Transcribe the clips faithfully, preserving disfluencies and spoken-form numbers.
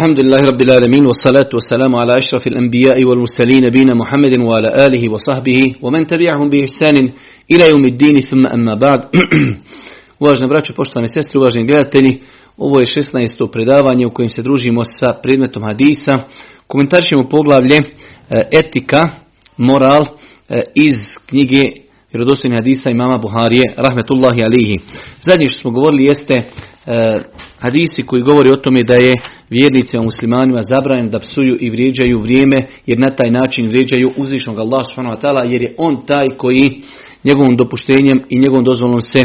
Alhamdulillahi rabbil alamin, wassalatu wassalamu ala ashrafil anbiya'i wal mursalin nabina Muhammedin wa ala alihi wa sahbihi wa man tabi'ahum bi ihsanin ila yawmiddin, thumma amma ba'd. Uvažene braćo, poštovane sestre, uvaženi gledatelji, ovo je šesnaesto predavanje u kojem se družimo sa predmetom hadisa. Komentarišemo poglavlje etika, moral iz knjige Vjerodostojnih hadisa imama Buharije, rahmetullahi alihi. Zadnje što smo govorili jeste hadisi koji govori o tome da je vjernicima muslimanima zabranjeno da psuju i vrijeđaju vrijeme, jer na taj način vrijeđaju uzvišnog Allaha subhanahu wa ta'ala, jer je on taj koji njegovom dopuštenjem i njegovom dozvolom se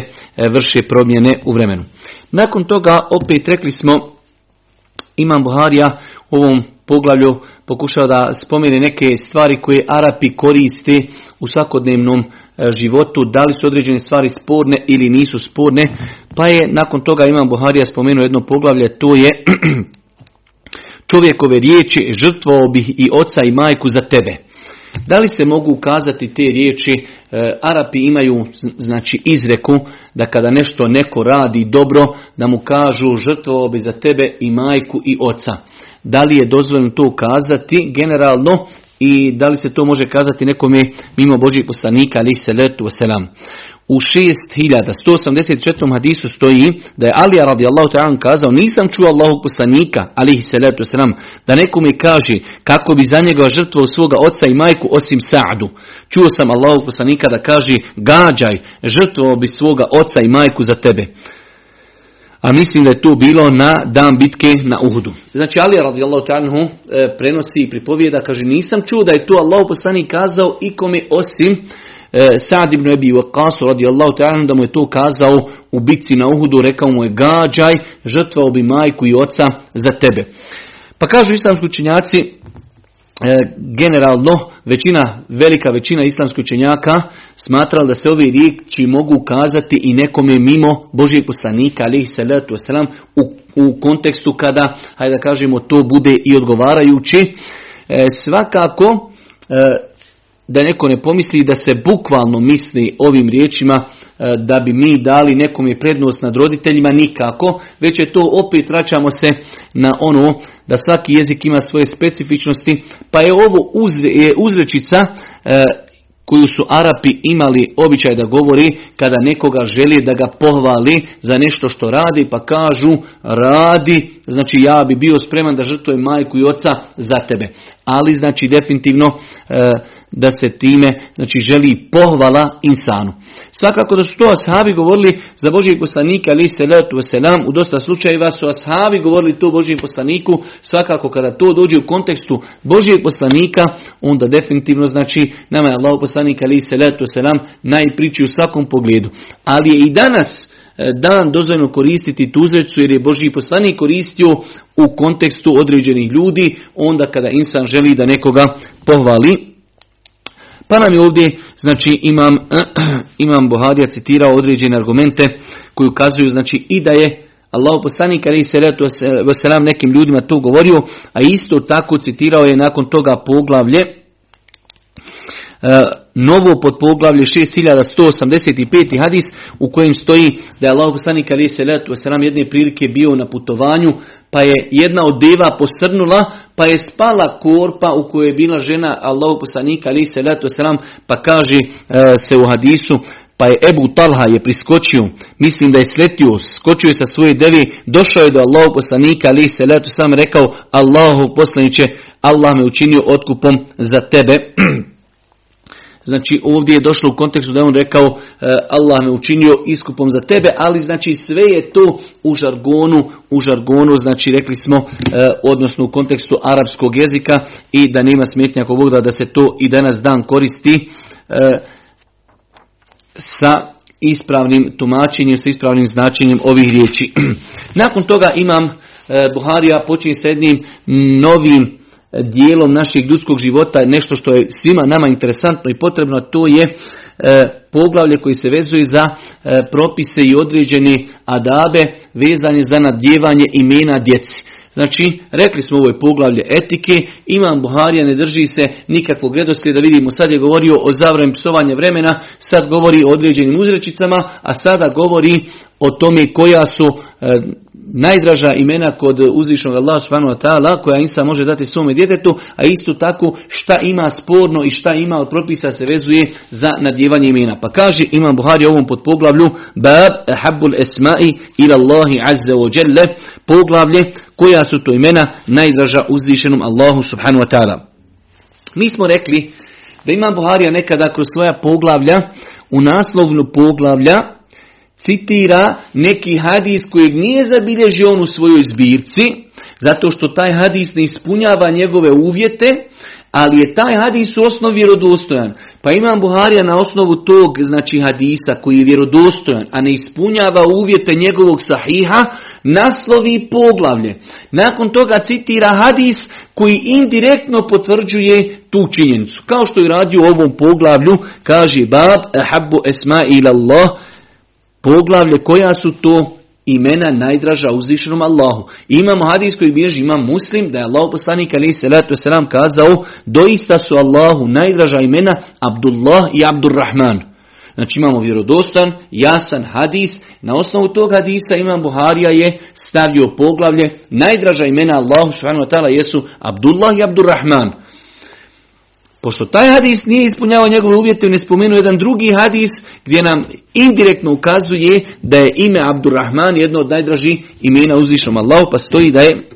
vrše promjene u vremenu. Nakon toga opet rekli smo, imam Buharija u ovom poglavlju pokušao da spomene neke stvari koje Arapi koriste u svakodnevnom životu, da li su određene stvari sporne ili nisu sporne, pa je nakon toga imam Buharija spomenuo jedno poglavlje, to je čovjekove riječi, žrtvovao bih i oca i majku za tebe. Da li se mogu ukazati te riječi? E, Arapi imaju znači izreku da kada nešto neko radi dobro, da mu kažu žrtvovao bi za tebe i majku i oca. Da li je dozvoljeno to kazati generalno i da li se to može kazati nekome mimo Božjih poslanika alejhi selatu vesselam? U šest hiljada sto osamdeset četvrtom hadisu stoji da je Ali radijallahu ta'ala kazao: nisam čuo Allahovog poslanika alejhi selatu vesselam da nekome kaže kako bi za njega žrtvovao svoga oca i majku osim Sa'du. Čuo sam Allahovog poslanika da kaže: gađaj, žrtvovao bi svoga oca i majku za tebe. A mislim da je to bilo na dan bitke na Uhudu. Znači Ali radijallahu ta'ala e, prenosi i pripovijeda, kaže: nisam čuo da je to Allahov poslanik kazao ikome osim e, Sa'd ibn Waqqas radijallahu ta'ala, da mu je to kazao u bitci na Uhudu, rekao mu je: gađaj, žrtvao bi majku i oca za tebe. Pa kažu islamski učenjaci, e, generalno većina, velika većina islamskih učenjaka smatrali da se ove riječi mogu ukazati i nekome mimo Božijeg poslanika alejhi selatu vesselam u, u kontekstu kada, hajde da kažemo, to bude i odgovarajući. E, svakako e, da neko ne pomisli da se bukvalno misli ovim riječima e, da bi mi dali nekome prednost nad roditeljima, nikako, već je to, opet vraćamo se na ono da svaki jezik ima svoje specifičnosti, pa je ovo uzre, je uzrečica e, koju su Arapi imali običaj da govori kada nekoga želi da ga pohvali za nešto što radi, pa kažu: radi, znači ja bi bio spreman da žrtvujem majku i oca za tebe. Ali znači definitivno e, da se time znači želi pohvala insanu. Svakako da su to ashabi govorili za Božijeg poslanika alejhi selatu vesselam, u dosta slučajeva su ashabi govorili to Božijem poslaniku. Svakako kada to dođe u kontekstu Božijeg poslanika, onda definitivno znači nama je Allahov poslanik alejhi selatu vesselam najpriči u svakom pogledu. Ali je i danas dan dozvoljeno koristiti tu uzrečicu, jer je Božji poslanik koristio u kontekstu određenih ljudi, onda kada insan želi da nekoga pohvali. Pa nam je ovdje, znači, imam, imam Buharija citirao određene argumente koji ukazuju, znači, i da je Allahov poslanik alejhi selatu vesselam nekim ljudima to govorio, a isto tako citirao je nakon toga poglavlje, uh, novo podpoglavlje šest hiljada sto osamdeset peti hadis, u kojem stoji da je Allahov poslanik alejhi selatu vesselam jedne prilike bio na putovanju, pa je jedna od deva posrnula, pa je spala korpa u kojoj je bila žena Allahov poslanika alejhi selatu vesselam, pa kaže e, se u hadisu: pa je Ebu Talha je priskočio, mislim da je sletio, skočio je sa svoje devi, došao je do Allahov poslanika alejhi selatu vesselam, rekao: Allahov poslaniče, Allah me učinio otkupom za tebe. Znači ovdje je došlo u kontekstu da je on rekao: Allah me učinio iskupom za tebe, ali znači sve je to u žargonu, u žargonu, znači rekli smo, odnosno u kontekstu arapskog jezika, i da nema smetnja ako Bog da da se to i danas dan koristi sa ispravnim tumačenjem, sa ispravnim značenjem ovih riječi. Nakon toga imam Buharija počinje sa jednim novim dijelom našeg ljudskog života, nešto što je svima nama interesantno i potrebno, to je e, poglavlje koji se vezuje za e, propise i određene adabe vezane za nadjevanje imena djeci. Znači, rekli smo, ovo je poglavlje etike, imam Buharija ne drži se nikakvog redoslijeda, vidimo sad je govorio o zabrani psovanja vremena, sad govori o određenim uzrečicama, a sada govori o tome koja su e, najdraža imena kod uzvišnog Allaha subhanahu wa ta'ala koja insan može dati svome djetetu, a isto tako šta ima sporno i šta ima od propisa se vezuje za nadjevanje imena. Pa kaže Imam Buharija ovom pod poglavlju Bab ahabbul esma'i ila Allahi azza wa jalla, poglavlje koja su to imena najdraža uzvišenom Allahu subhanahu wa ta'ala. Mi smo rekli da Imam Buharija nekada kroz svoja poglavlja u naslovnu poglavlja citira neki hadis kojeg nije zabilježio on u svojoj zbirci, zato što taj hadis ne ispunjava njegove uvjete, ali je taj hadis u osnovi vjerodostojan. Pa Imam Buharija na osnovu tog znači hadisa koji je vjerodostojan, a ne ispunjava uvjete njegovog sahiha, naslovi poglavlje. Nakon toga citira hadis koji indirektno potvrđuje tu činjenicu. Kao što je radio u ovom poglavlju, kaže Bab ahabbu esma'i ila Allah, poglavlje koja su to imena najdraža uzvišenom Allahu. Imamo hadis koji bilježi Imam Muslim da je Allahu poslanik alejhi selatu vesselam kazao doista su Allahu najdraža imena Abdullah i Abdurrahman. Znači imamo vjerodostan, jasan hadis. Na osnovu tog hadisa Imam Buharija je stavio poglavlje najdraža imena Allahu subhanahu wa ta'ala jesu Abdullah i Abdurrahman. Pošto taj hadis nije ispunjavao njegove uvjete, ne spomenuo jedan drugi hadis gdje nam indirektno ukazuje da je ime Abdurrahman jedno od najdražih imena uzvišenom Allahu, pa stoji da je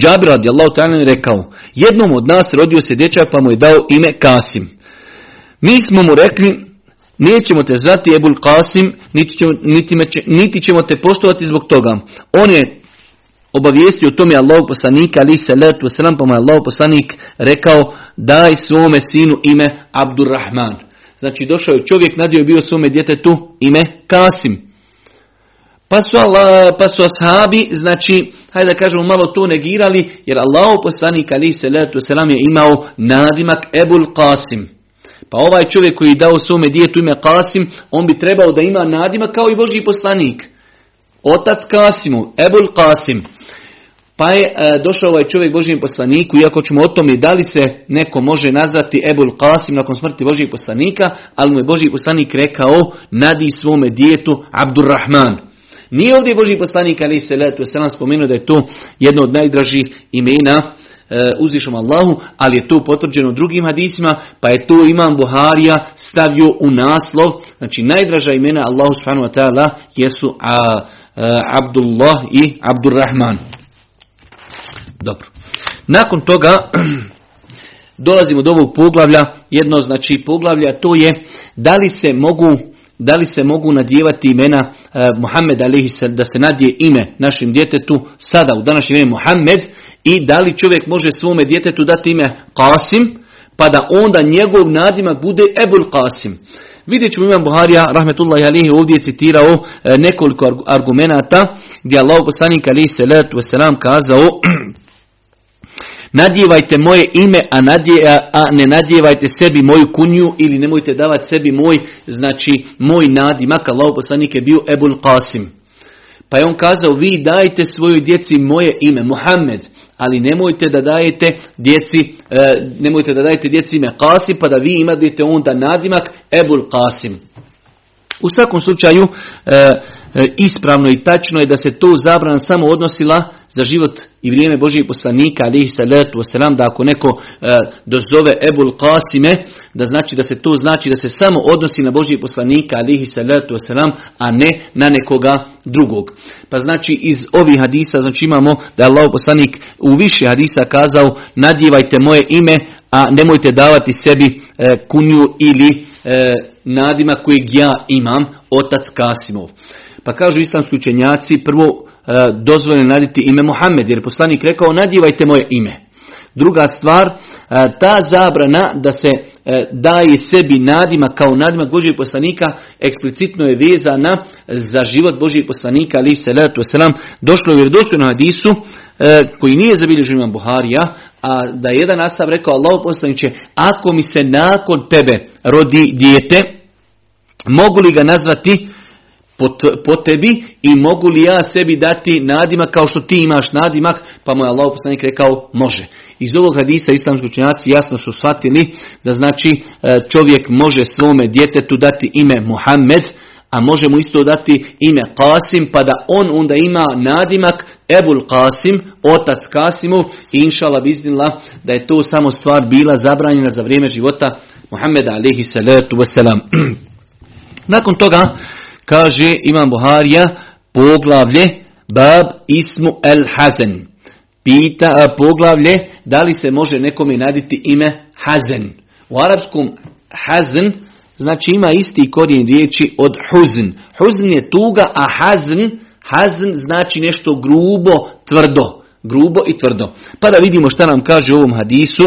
Djabir radijallahu ta'ala rekao: jednom od nas rodio se dječak pa mu je dao ime Kasim. Mi smo mu rekli: nećemo te zvati Ebul Kasim, niti ćemo, niti, niti ćemo te poštovati zbog toga. On je obavijestio o tome Allahov poslanika ali se letu selam, pa mu je Allahov poslanik rekao: daj svome sinu ime Abdurrahman. Znači došao je čovjek, nadio je bio svome djetetu ime Kasim. Pa su, Allah, pa su ashabi, znači, hajde da kažemo, malo to negirali, jer Allahov poslanik ali se letu selam je imao nadimak Ebul Kasim. Pa ovaj čovjek koji je dao svome djetu ime Kasim, on bi trebao da ima nadimak kao i Božji poslanik. Otac Kasimu, Ebul Kasim. Pa je e, došao ovaj čovjek Božijem poslaniku, iako ćemo o tome da li se neko može nazvati Ebul Kasim nakon smrti Božijeg poslanika, ali mu je Božji poslanik rekao: nadi svome djetu Abdurrahman. Nije ovdje Božji poslanik ali se letu selam spomenuo da je to jedno od najdražih imena e, uzvišenom Allahu, ali je to potvrđeno drugim hadisima, pa je to Imam Buharija stavio u naslov. Znači najdraža imena Allahu subhanahu wa ta'ala jesu a, a, Abdullah i Abdurrahman. Dobro. Nakon toga dolazimo do ovog poglavlja, jedno znači poglavlja, to je da li se mogu, da li se mogu nadjevati imena eh, Muhammed alejhi selam, da se nadje ime našem djetetu sada u današnje vrijeme Muhammed, i da li čovjek može svome djetetu dati ime Kasim pa da onda njegov nadimak bude Ebul Kasim. Vidjet ćemo Imam Buharija rahmetullahi alihi ovdje citirao e, nekoliko argumenata gdje Allah poslanik alihi salatu wasalam kazao: nadjevajte moje ime, a, nadje, a, a ne nadjevajte sebi moju kunju, ili nemojte davati sebi moj, znači moj nadimak. Allah poslanik je bio Ebul Kasim. Pa je on kazao: vi dajte svojoj djeci moje ime Muhammed, ali nemojte da dajete djeci, e, nemojte da dajete djeci ime Kasim, pa da vi imate onda nadimak Ebul Kasim. U svakom slučaju, e, e, ispravno i tačno je da se to zabrana samo odnosila za život i vrijeme Božijeg poslanika alihi salatu wasalam, da ako neko e, dozove Ebul Kasime, da znači da se to znači da se samo odnosi na Božijeg poslanika alihi salatu wasalam, a ne na nekoga drugog. Pa znači iz ovih hadisa znači imamo da je Allah poslanik u više hadisa kazao: nadjevajte moje ime, a nemojte davati sebi e, kunju ili e, nadima kojeg ja imam, otac Kasimov. Pa kažu islamski učenjaci, prvo dozvoljeno naditi ime Muhammed, jer poslanik rekao: nadjevajte moje ime. Druga stvar, ta zabrana da se daje sebi nadima kao nadimak Božijeg poslanika eksplicitno je vezana za život Božijeg poslanika ali se letu selam. Došlo je u vjerodostojnom hadisu koji nije zabilježen Imam Buharija, a da je jedan ashab rekao: Allahu poslaniče, ako mi se nakon tebe rodi dijete, mogu li ga nazvati po tebi i mogu li ja sebi dati nadimak kao što ti imaš nadimak? Pa mu je Allahov poslanik rekao: može. Iz ovog hadisa islamski učenjaci jasno su shvatili da znači čovjek može svome djetetu dati ime Muhammed, A možemo isto dati ime Kasim, pa da on onda ima nadimak Ebul Kasim, otac Kasimov, i inšala biznila da je to samo stvar bila zabranjena za vrijeme života Muhammeda alejhi salatu vesselam. Nakon toga kaže Imam Buharija poglavlje Bab ismu El Hazen. Pita poglavlje da li se može nekome naditi ime Hazen. U arapskom Hazen znači ima isti korijen riječi od huzn. Huzn je tuga, a hazn, hazn znači nešto grubo, tvrdo. Grubo i tvrdo. Pa da vidimo šta nam kaže u ovom hadisu.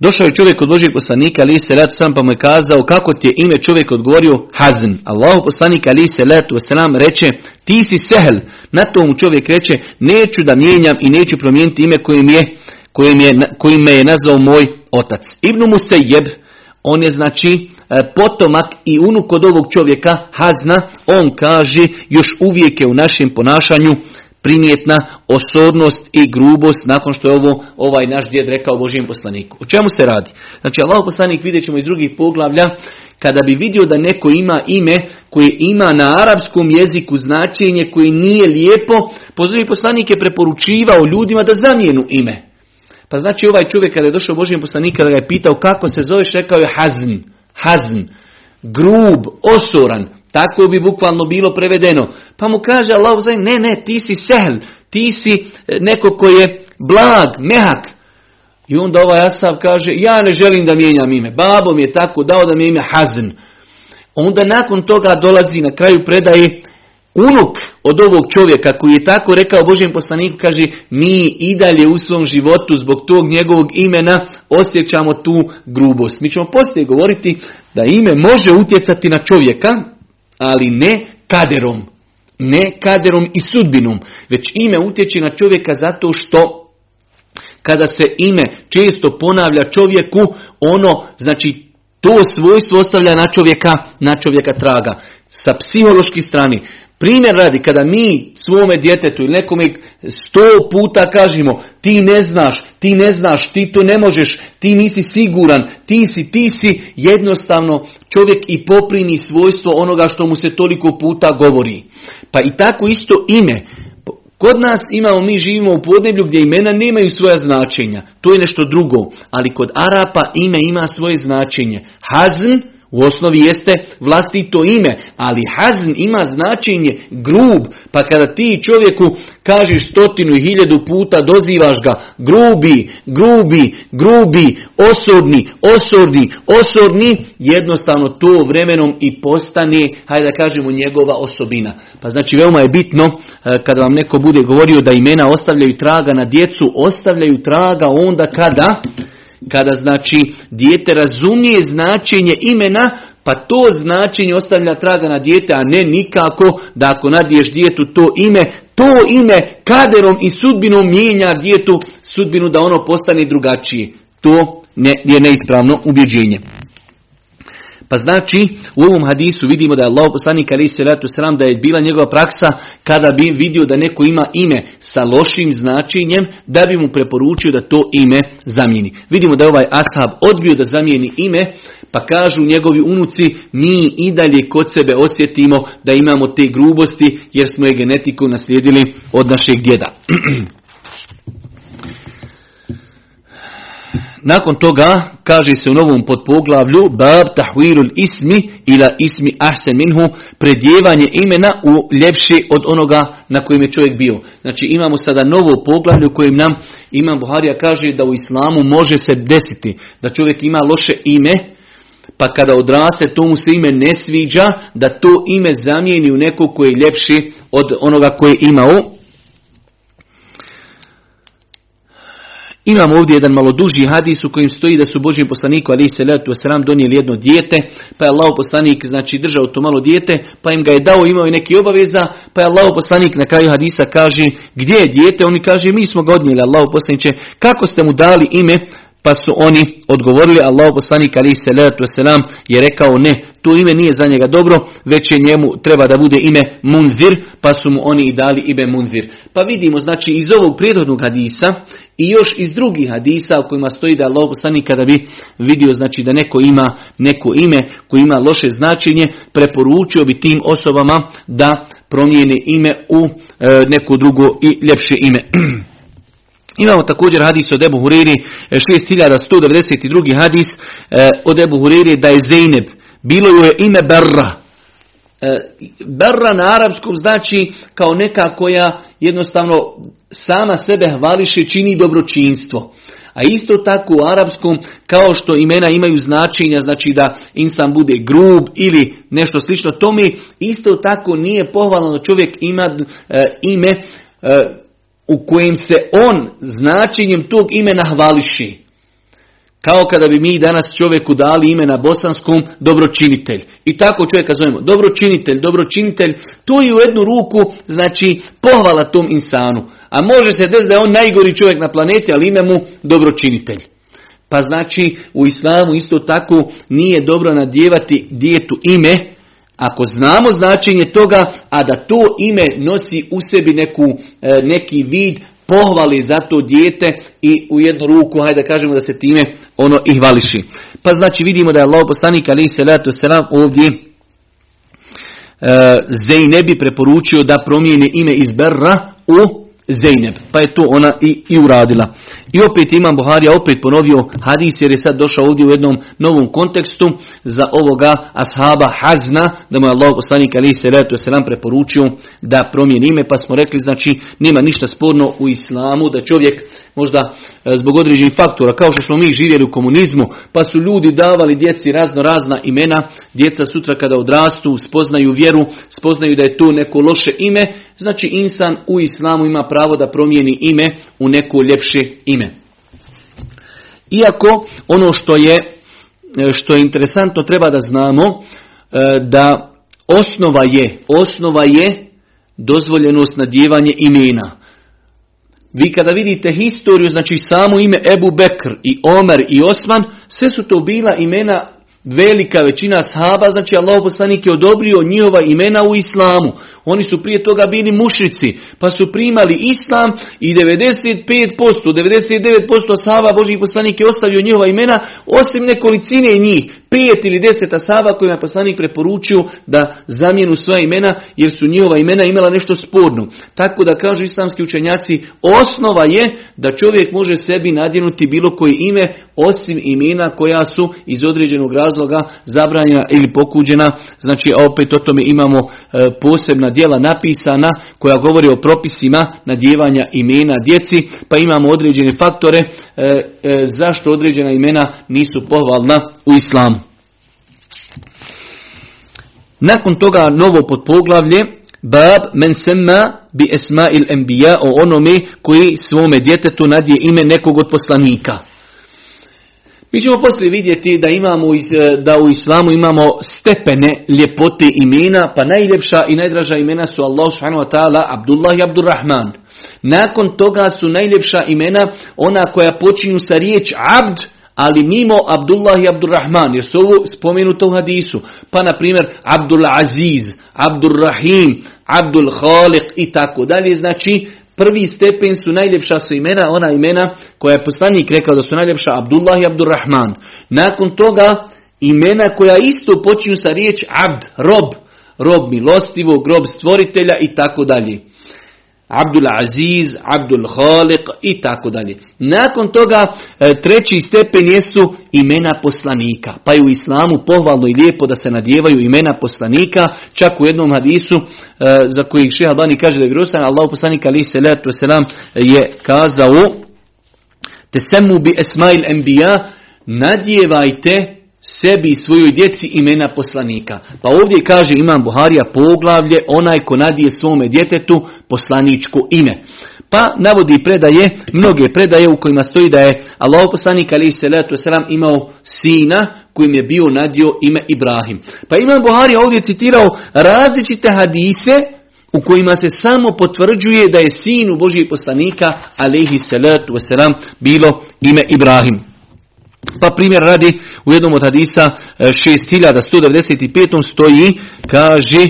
Došao je čovjek od Božijeg poslanika, ali se letu sam, pa mu je kazao kako ti je ime, čovjek odgovorio hazn. Allahov poslanik, ali se letu sam, reče ti si sehel. Na to mu čovjek reče neću da mijenjam i neću promijeniti ime kojim je, kojim je, kojim me je nazvao moj otac. Ibnu Musajeb, on je znači potomak i unuk od ovog čovjeka Hazna, on kaže još uvijek je u našem ponašanju primjetna osornost i grubost nakon što je ovo ovaj naš djed rekao Božijem poslaniku. O čemu se radi? Znači Allahov poslanik, vidjet ćemo iz drugih poglavlja, kada bi vidio da neko ima ime koje ima na arapskom jeziku značenje koje nije lijepo, Božiji poslanik je preporučivao ljudima da zamijenu ime. Pa znači ovaj čovjek kada je došao Božijem poslanika da ga je pitao kako se zoveš, rekao je hazn, hazn, grub, osoran, tako bi bukvalno bilo prevedeno. Pa mu kaže Allah, ne, ne, ti si sehl, ti si neko koji je blag, mehak. I onda ovaj Asav kaže ja ne želim da mijenjam ime, babo mi je tako dao da mi je ime hazn. Onda nakon toga dolazi na kraju predaje unuk od ovog čovjeka koji je tako rekao Božijem poslaniku, kaže mi i dalje u svom životu zbog tog njegovog imena osjećamo tu grubost. Mi ćemo poslije govoriti da ime može utjecati na čovjeka, ali ne kaderom. Ne kaderom i sudbinom. Već ime utječe na čovjeka zato što kada se ime često ponavlja čovjeku, ono znači to svojstvo ostavlja na čovjeka, na čovjeka traga. Sa psihološke strane. Primjer radi, kada mi svome djetetu ili nekome sto puta kažemo ti ne znaš, ti ne znaš, ti to ne možeš, ti nisi siguran, ti si, ti si, jednostavno čovjek i poprimi svojstvo onoga što mu se toliko puta govori. Pa i tako isto ime. Kod nas imamo, mi živimo u podneblju gdje imena nemaju svoja značenja. To je nešto drugo. Ali kod Arapa ime ima svoje značenje. Hazn u osnovi jeste vlastito ime, ali hazn ima značenje grub, pa kada ti čovjeku kažeš stotinu i hiljadu puta, dozivaš ga grubi, grubi, grubi, osorni, osorni, osorni, jednostavno to vremenom i postane, hajde da kažemo, njegova osobina. Pa znači veoma je bitno kada vam neko bude govorio da imena ostavljaju traga na djecu, ostavljaju traga onda kada... Kada znači dijete razumije značenje imena, pa to značenje ostavlja traga na dijete, a ne nikako da ako nadiješ dijetu to ime, to ime kaderom i sudbinom mijenja dijetu sudbinu da ono postane drugačije. To ne, je neispravno ubjeđenje. Pa znači u ovom hadisu vidimo da je Allah poslanik alejhi selatu selam da je bila njegova praksa kada bi vidio da neko ima ime sa lošim značenjem da bi mu preporučio da to ime zamijeni. Vidimo da je ovaj ashab odbio da zamijeni ime, pa kažu njegovi unuci mi i dalje kod sebe osjetimo da imamo te grubosti jer smo je genetiku naslijedili od našeg djeda. Nakon toga kaže se u novom podpoglavlju Bab tahwirul ismi ila ismi ahsen minhu, predjevanje imena u ljepše od onoga na kojem je čovjek bio. Znači imamo sada novo poglavlje u kojem nam Imam Buharija kaže da u islamu može se desiti da čovjek ima loše ime, pa kada odraste tomu se ime ne sviđa, da to ime zamijeni u neko koje je ljepši od onoga koje je imao. Imamo ovdje jedan malo duži hadis u kojem stoji da su Božjem poslaniku alejhi selatu vesselam donijeli jedno dijete, pa je Allahov poslanik znači držao to malo dijete, pa im ga je dao, imao i neki obaveza, pa je Allahov poslanik na kraju hadisa kaže gdje je dijete, oni kaže mi smo ga odnijeli Allahov poslaniče, kako ste mu dali ime, Pa su oni odgovorili, Allahu poslanik alejhi selatu vesselam je rekao ne, to ime nije za njega dobro, već je njemu treba da bude ime Munzir, pa su mu oni i dali ime Munzir. Pa vidimo, znači, iz ovog prijedhodnog hadisa i još iz drugih hadisa u kojima stoji da Allahu poslanik kada bi vidio, znači, da neko ima neko ime koje ima loše značenje, preporučio bi tim osobama da promijene ime u e, neko drugo i ljepše ime. Imamo također hadis od Ebu Hureri, šest hiljada sto devedeset dva. hadis e, od Ebu Hureri da je Zeyneb, bilo joj je ime Berra. E, Berra na arapskom znači kao neka koja jednostavno sama sebe hvališe, čini dobročinstvo. A isto tako u arapskom, kao što imena imaju značenja, znači da insan bude grub ili nešto slično tome, isto tako nije pohvalno da čovjek ima e, ime e, u kojem se on značenjem tog imena hvališi. Kao kada bi mi danas čovjeku dali ime na bosanskom dobročinitelj. I tako čovjeka zovemo dobročinitelj, dobročinitelj. To je u jednu ruku, znači, pohvala tom insanu. A može se desiti da je on najgori čovjek na planeti, ali ime mu dobročinitelj. Pa znači u islamu isto tako nije dobro nadjevati djetetu ime, ako znamo značenje toga, a da to ime nosi u sebi neku, neki vid pohvali za to dijete i u jednu ruku, hajde da kažemo da se time ono i hvališi. Pa znači vidimo da je Allah poslanik alejhi selatu selam ovdje e, Zejnebi preporučio da promijeni ime iz Berra u Zeyneb, pa je to ona i, i uradila. I opet Imam Buharija opet ponovio hadis jer je sad došao ovdje u jednom novom kontekstu za ovoga ashaba Hazna, da mu je Allah poslanik alejhi selatu selam preporučio da promijeni ime, pa smo rekli, znači, nema ništa sporno u islamu da čovjek možda zbog određenih faktora, kao što smo mi živjeli u komunizmu, pa su ljudi davali djeci razno razna imena, djeca sutra kada odrastu, spoznaju vjeru, spoznaju da je to neko loše ime, znači insan u islamu ima pravo da promijeni ime u neko ljepše ime. Iako ono što je, što je interesantno, treba da znamo da osnova je, osnova je dozvoljenost nadjevanje imena. Vi kada vidite historiju, znači samo ime Ebu Bekr i Omar i Osman, sve su to bila imena, velika većina sahaba, znači Allahov poslanik je odobrio njihova imena u islamu. Oni su prije toga bili mušrici, pa su primali islam i devedeset pet posto, devedeset devet posto sahaba Božji poslanik je ostavio njihova imena, osim nekolicine njih, pet ili deset sahaba kojima je poslanik preporučio da zamijenu sva imena, jer su njihova imena imala nešto sporno. Tako da kažu islamski učenjaci, osnova je da čovjek može sebi nadjenuti bilo koje ime, osim imena koja su iz određenog razloga zabranjena ili pokuđena. Znači, a opet o tome imamo e, posebna djela napisana koja govori o propisima nadjevanja imena djeci, pa imamo određene faktore e, e, zašto određena imena nisu pohvalna u islamu. Nakon toga novo podpoglavlje, bab men semma bi esma'il enbiya, o onome koji svome djetetu nadje ime nekog od poslanika. Mi ćemo poslije vidjeti da imamo iz, da u islamu imamo stepene ljepote imena, pa najljepša i najdraža imena su Allah subhanahu wa ta'ala, Abdullah i Abdurrahman. Nakon toga su najljepša imena ona koja počinju sa riječ abd, ali mimo Abdullah i Abdurrahman, jer su ovo spomenuto u hadisu. Pa na primjer Abdul Aziz, Abdul Rahim, Abdul Khaliq i tako dalje. Znači, prvi stepen su najljepša su imena, ona imena koja je poslanik rekao da su najljepša, Abdullah i Abdurrahman. Nakon toga imena koja isto počinju sa riječ abd, rob, rob milostivog, rob stvoritelja i tako dalje. Abdul Aziz, Abdul Khaliq i tako dalje. Nakon toga treći stepen jesu imena poslanika. Pa je u islamu pohvalno i lijepo da se nadjevaju imena poslanika. Čak u jednom hadisu za koji šejh Albani kaže da je vjerodostojan, Allahu poslanik alejhi selatu vesselam je kazao: "Tesemmu bi esma'il enbiya", nadjevajte sebi i svojoj djeci imena poslanika. Pa ovdje kaže Imam Buharija poglavlje onaj ko nadije svome djetetu poslaničko ime. Pa navodi predaje, mnoge predaje u kojima stoji da je Allahov poslanik alejhi selatu vesselam imao sina kojim je bio nadio ime Ibrahim. Pa Imam Buharija ovdje citirao različite hadise u kojima se samo potvrđuje da je sinu Božijeg poslanika alejhi selatu vesselam bilo ime Ibrahim. Pa primjer radi u jednom od hadisa šest hiljada sto devedeset pet stoji, kaže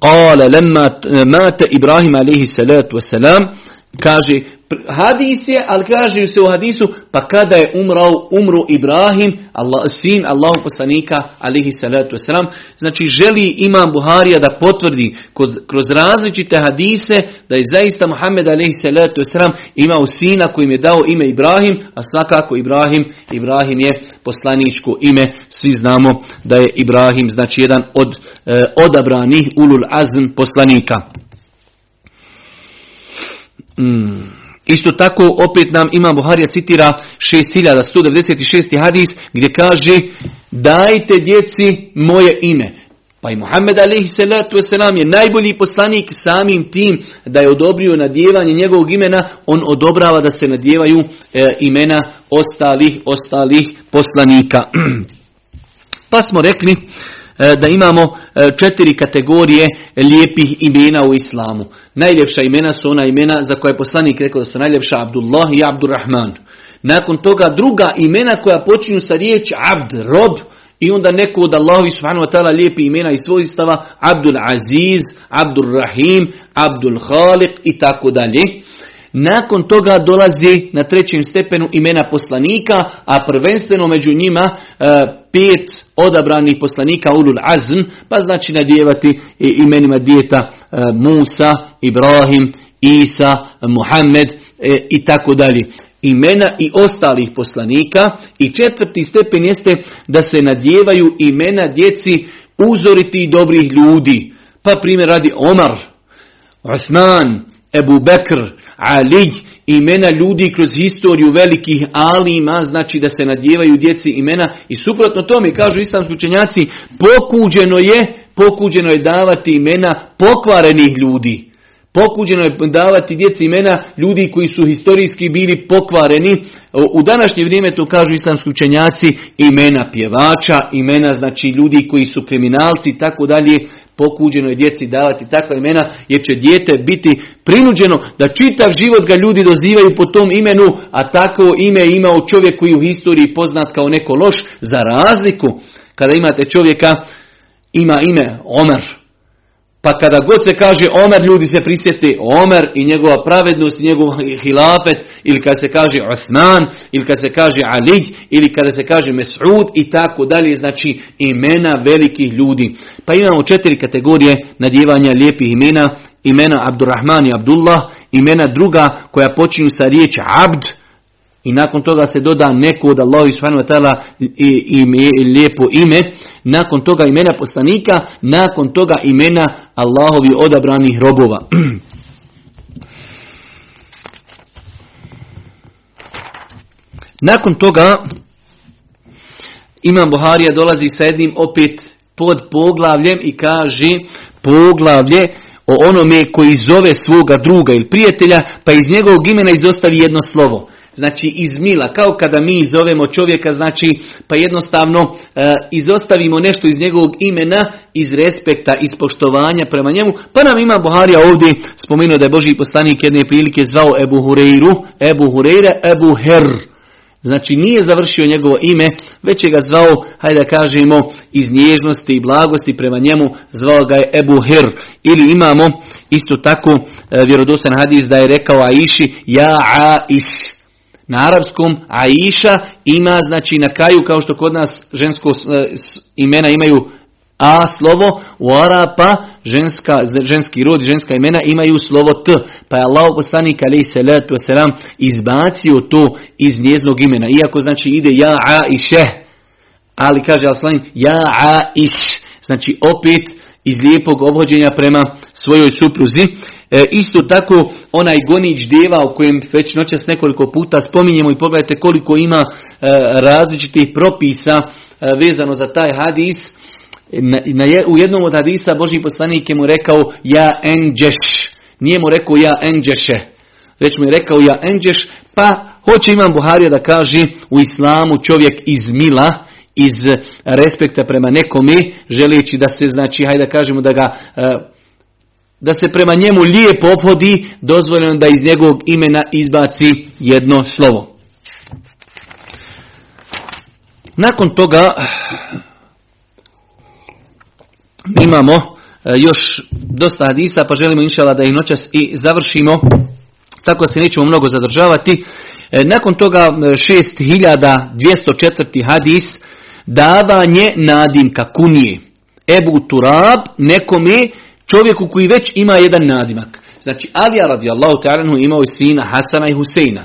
qala lamma mata Ibrahim alejhi salatu vesselam, kaže hadis je, ali kaže se u hadisu pa kada je umrao, umru Ibrahim, Allah, sin Allahu poslanika alejhi salatu vesselam. Znači želi Imam Buharija da potvrdi kod, kroz različite hadise da je zaista Muhammed alejhi salatu vesselam imao sina kojim je dao ime Ibrahim, a svakako Ibrahim, Ibrahim je poslaničko ime, svi znamo da je Ibrahim znači jedan od e, odabranih ulul azm poslanika. Mm. Isto tako opet nam Imam Buharija citira šest hiljada sto devedeset šesti hadis gdje kaže dajte djeci moje ime. Pa i Muhammed alejhi salatu vesselam je najbolji poslanik samim tim da je odobrio nadjevanje njegovog imena, on odobrava da se nadjevaju e, imena ostalih ostalih poslanika. Pa smo rekli da imamo četiri kategorije lijepih imena u islamu. Najljepša imena su ona imena za koja je poslanik rekao da su najljepša, Abdullah i Abdurrahman. Nakon toga druga imena koja počinju sa riječ Abd, Rob, i onda neko od Allahovi subhanahu wa ta'ala lijepi imena i svojstava, Abdul Aziz, Abdul Rahim, Abdul Khaliq i tako dalje. Nakon toga dolazi na trećem stepenu imena poslanika, a prvenstveno među njima pet odabranih poslanika ulul azm, pa znači nadjevati imenima djeta Musa, Ibrahim, Isa, Muhammed i tako dalje. Imena i ostalih poslanika. I četvrti stepen jeste da se nadjevaju imena djeci uzoriti dobrih ljudi. Pa primjer radi Omar, Osman, Ebu Bekr, Ali, imena ljudi kroz historiju velikih alima, znači da se nadjevaju djeci imena. I suprotno tome, kažu islamski učenjaci, pokuđeno je, pokuđeno je davati imena pokvarenih ljudi. Pokuđeno je davati djeci imena ljudi koji su historijski bili pokvareni. U današnje vrijeme to kažu islamski učenjaci, imena pjevača, imena znači ljudi koji su kriminalci i tako dalje. Pokuđeno je djeci davati takva imena jer će dijete biti prinuđeno da čitav život ga ljudi dozivaju po tom imenu, a takvo ime je imao čovjek koji u historiji poznat kao neko loš, za razliku kada imate čovjeka ima ime Omer. Pa kada god se kaže Omer, ljudi se prisjete Omer i njegova pravednost i njegov hilafet, ili kada se kaže Osman, ili kada se kaže Ali, ili kada se kaže Mes'ud i tako dalje, znači imena velikih ljudi. Pa imamo četiri kategorije nadjevanja lijepih imena, imena Abdurrahman i Abdullah, imena druga koja počinju sa riječ Abd, i nakon toga se doda neko od Allaha subhanahu wa ta'ala lijepo ime, nakon toga imena poslanika, nakon toga imena Allahovi odabranih robova. Nakon toga Imam Buharija dolazi sa jednim opet pod poglavljem i kaže poglavlje o onome koji zove svoga druga ili prijatelja pa iz njegovog imena izostavi jedno slovo. Znači iz mila, kao kada mi zovemo čovjeka, znači pa jednostavno e, izostavimo nešto iz njegovog imena, iz respekta, iz poštovanja prema njemu. Pa nam Imam Buharija ovdje spomenuo da je Božji poslanik jedne prilike zvao Ebu Hureyru, Ebu Hureyre, Ebu Her. Znači nije završio njegovo ime, već je ga zvao, hajde da kažemo, iz nježnosti i blagosti prema njemu, zvao ga je Ebu Her. Ili imamo isto tako e, vjerodostojan hadis da je rekao Aiši, ja Aiš. Na arapskom Aisha ima, znači na kraju, kao što kod nas žensko e, s, imena imaju A slovo, u Arapa ženska, ženski rod, ženska imena imaju slovo T. Pa je Allahov poslanik alejhi salatu vesselam izbacio to iz njeznog imena. Iako znači ide ja Aisha, ali kaže al-Salim ja Aish. Znači opet iz lijepog obhođenja prema svojoj supruzi. E, isto tako onaj gonič djeva o kojem već noćas nekoliko puta spominjemo i pogledajte koliko ima e, različitih propisa e, vezano za taj hadis. Na, na, u jednom od hadisa Božji poslanik je mu rekao ja enđeš, nije mu rekao ja enđeše, već mu je rekao ja enđeš. Pa hoće Imam Buharija da kaže u islamu čovjek iz mila, iz respekta prema nekome, želeći da se, znači, hajde da kažemo da ga... E, da se prema njemu lijepo ophodi, dozvoljeno da iz njegovog imena izbaci jedno slovo. Nakon toga imamo još dosta hadisa, pa želimo inšala da ih noćas i završimo, tako da se nećemo mnogo zadržavati. Nakon toga šest hiljada dvjesto četvrti hadis, davanje nadimka kunije. Ebu Turab, nekome čovjeku koji već ima jedan nadimak. Znači, Alija radijallahu ta'ala imao i sina Hasana i Huseina,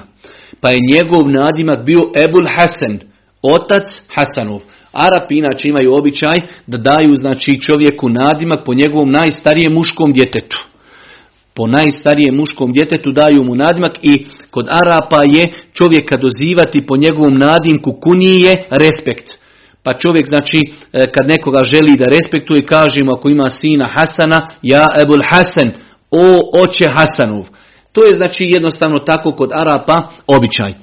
pa je njegov nadimak bio Ebul Hasan, otac Hasanov. Arapi inače imaju običaj da daju, znači, čovjeku nadimak po njegovom najstarijem muškom djetetu. Po najstarijem muškom djetetu daju mu nadimak i kod Arapa je čovjeka dozivati po njegovom nadimku kunije respekt. Pa čovjek, znači, kad nekoga želi da respektuje, kaže mu ako ima sina Hasana, ja Ebul Hasan, o oče Hasanov. To je, znači, jednostavno tako kod Arapa običaj.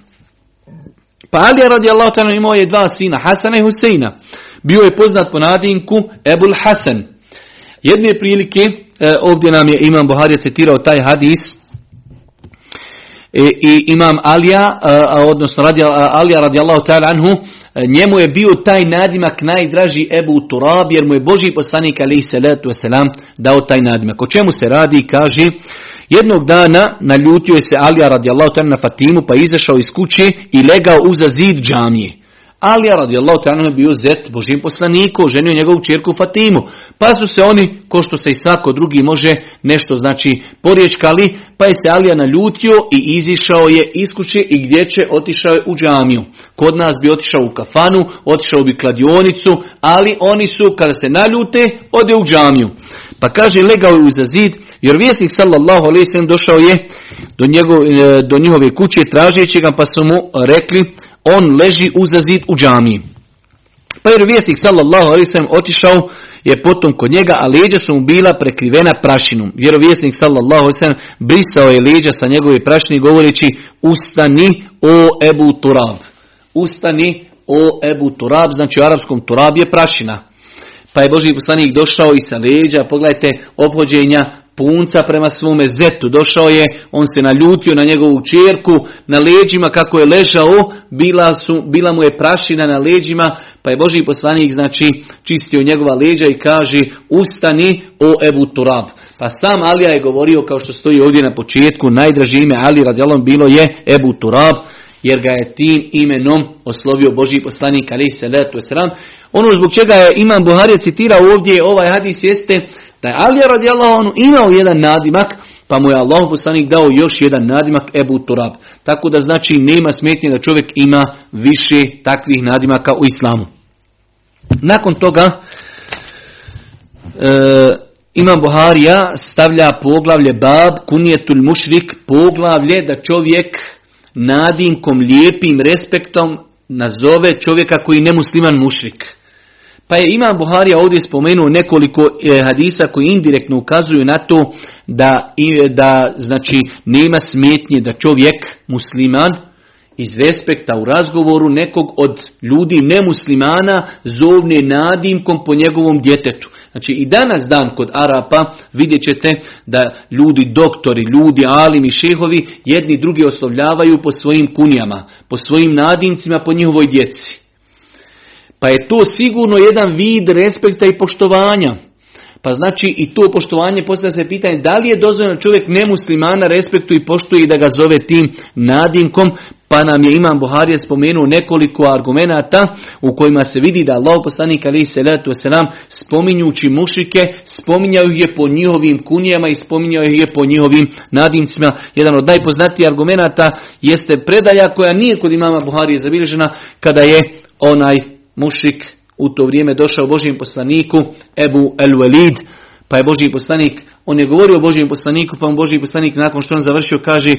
Pa Ali radijallahu ta'ala imao je dva sina, Hasana i Huseina. Bio je poznat po nadimku Ebul Hasan. Jedne prilike, ovdje nam je Imam Buharija citirao taj hadis, i, i Imam Alija, odnosno Alija radijallahu ta'ala anhu, njemu je bio taj nadimak najdraži Ebu Turab, jer mu je Božji poslanik alejhi salatu vesselam dao taj nadimak. O čemu se radi? Kaže, jednog dana naljutio je se Alija radijallahu ta'ala na Fatimu, pa izašao iz kuće i legao uza zid džamije. Alija radijallahu ta'ala je bio zet Božijeg poslanika, ženio njegovu ćerku Fatimu. Pa su se oni, ko što se i svako drugi može, nešto, znači, porječkali, pa je se Alija naljutio i izišao je iz kuće i gdje će, otišao je u džamiju. Kod nas bi otišao u kafanu, otišao bi kladionicu, ali oni su, kada se naljute, ode u džamiju. Pa kaže, legao je uza zid, jer vjesnik sallallahu alejhi ve sellem došao je do, njegov, do njihove kuće tražeći ga, pa su mu rekli, on leži uza zid u džamiji. Pa jer vjesnik sallallahu alejhi ve sellem otišao je potom kod njega, a leđa su mu bila prekrivena prašinom. Vjerovjesnik sallallahu alejhi ve sellem brisao je leđa sa njegove prašine govoreći, ustani o Ebu Turab. Ustani o Ebu Turab, znači u arapskom Turab je prašina. Pa je Božji poslanik došao i sa leđa, pogledajte, ophođenja punca prema svome zetu. Došao je, on se naljutio na njegovu čerku, na leđima kako je ležao, bila, su, bila mu je prašina na leđima, pa je Božji poslanik, znači, čistio njegova leđa i kaže, ustani o Ebu Turab. Pa sam Alija je govorio, kao što stoji ovdje na početku, najdraži ime Ali radijallahu bilo je Ebu Turab, jer ga je tim imenom oslovio Božji poslanik alejhi salatu vesselam. Ono zbog čega je Imam Buharija citirao ovdje ovaj hadis jeste da je Alija radijallahu anhu imao jedan nadimak, pa mu je Allahu poslanik dao još jedan nadimak Ebu Turab. Tako da, znači, nema smetnje da čovjek ima više takvih nadimaka u islamu. Nakon toga e, Imam Buharija stavlja poglavlje bab kunjetul mušrik, poglavlje da čovjek nadimkom, lijepim respektom nazove čovjeka koji ne musliman mušrik. Pa je Imam Buharija ovdje spomenuo nekoliko hadisa koji indirektno ukazuju na to da, da znači nema smetnje da čovjek musliman iz respekta u razgovoru nekog od ljudi nemuslimana zovne nadimkom po njegovom djetetu. Znači i danas dan kod Arapa vidjet ćete da ljudi doktori, ljudi alimi, šehovi jedni drugi oslovljavaju po svojim kunijama, po svojim nadimcima, po njihovoj djeci. Pa je to sigurno jedan vid respekta i poštovanja. Pa znači i to poštovanje, postavlja se pitanje da li je dozvoljeno čovjek nemuslimana respektu i poštuje da ga zove tim nadimkom, pa nam je Imam Buharija spomenuo nekoliko argumenata u kojima se vidi da Allahov poslanik alejhi selatu vesselam spominjući mušrike spominjao ih je po njihovim kunijama i spominjao ih je po njihovim nadimcima. Jedan od najpoznatijih argumenata jeste predaja koja nije kod Imama Buharije zabilježena, kada je onaj mušrik u to vrijeme došao Božjem poslaniku Ebu el Walid, pa je Božji poslanik, on je govorio Božjem poslaniku, pa on Božji poslanik nakon što on završio kaže,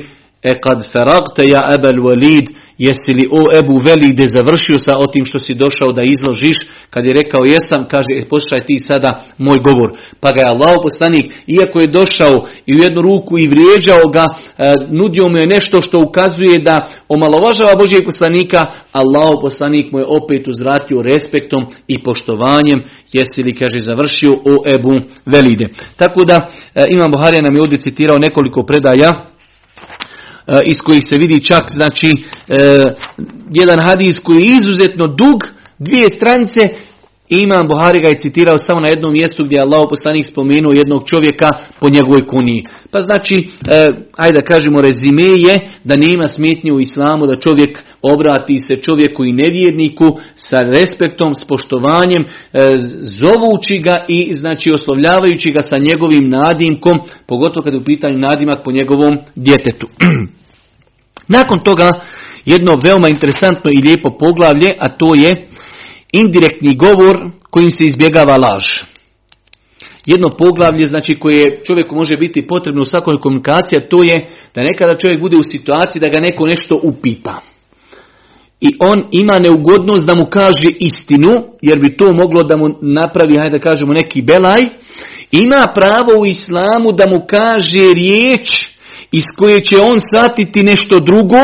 e kad feragte ja Ebel Walid, jesi li o Ebu Velide završio sa o tim što si došao da izložiš? Kad je rekao jesam, kaže, e, poslušaj ti sada moj govor. Pa ga je Allahov poslanik, iako je došao i u jednu ruku i vrijeđao ga, e, nudio mu je nešto što ukazuje da omalovažava Božijeg poslanika, Allahov poslanik mu je opet uzvratio respektom i poštovanjem, jesi li, kaže, završio o Ebu Velide. Tako da e, Imam Buharija nam je ovdje citirao nekoliko predaja iz kojih se vidi čak, znači, eh, jedan hadis koji je izuzetno dug, dvije stranice, Imam Buharija je citirao samo na jednom mjestu gdje je Allahov poslanik spomenuo jednog čovjeka po njegovoj kuniji. Pa znači, eh, ajde da kažemo, rezime je da nema smetnje u islamu da čovjek obrati se čovjeku i nevjerniku sa respektom, s poštovanjem, eh, zovući ga i znači oslovljavajući ga sa njegovim nadimkom, pogotovo kad je u pitanju nadimak po njegovom djetetu. Nakon toga jedno veoma interesantno i lijepo poglavlje, a to je indirektni govor kojim se izbjegava laž. Jedno poglavlje znači koje čovjeku može biti potrebno u svakoj komunikaciji, a to je da nekada čovjek bude u situaciji da ga neko nešto upita. I on ima neugodnost da mu kaže istinu, jer bi to moglo da mu napravi, hajde da kažemo, neki belaj. Ima pravo u islamu da mu kaže riječ iz koje će on shvatiti nešto drugo,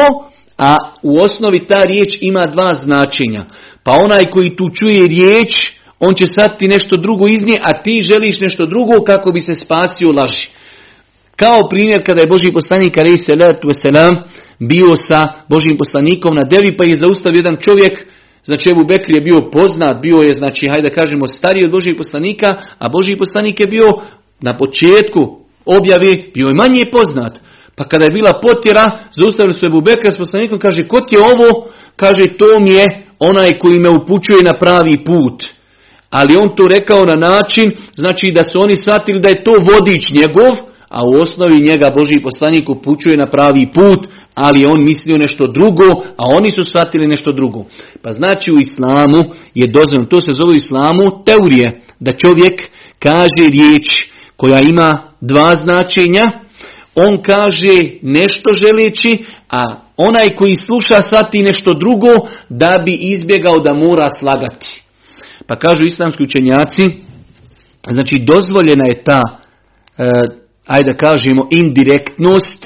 a u osnovi ta riječ ima dva značenja. Pa onaj koji tu čuje riječ, on će shvatiti nešto drugo iz nje, a ti želiš nešto drugo kako bi se spasio laži. Kao primjer, kada je Božji poslanik alejhi selatu vesselam bio sa Božjim poslanikom na devi, pa je zaustavio jedan čovjek. Znači Ebu Bekr je bio poznat, bio je, znači, hajde da kažemo, stariji od Božjih poslanika, a Božji poslanik je bio na početku objave, bio je manje poznat. Pa kada je bila potjera, zaustavili su Ebu Bekra s poslanikom, kaže, ko ti je ovo? Kaže, to mi je onaj koji me upućuje na pravi put. Ali on to rekao na način, znači da su oni shvatili da je to vodič njegov, a u osnovi njega Božji poslanik upućuje na pravi put, ali on mislio nešto drugo, a oni su shvatili nešto drugo. Pa znači u islamu je dozvoljeno, to se zove u islamu teorije, da čovjek kaže riječ koja ima dva značenja. On kaže nešto želeći, a onaj koji sluša shvati nešto drugo da bi izbjegao da mora slagati. Pa kažu islamski učenjaci, znači dozvoljena je ta, eh, ajde da kažemo, indirektnost,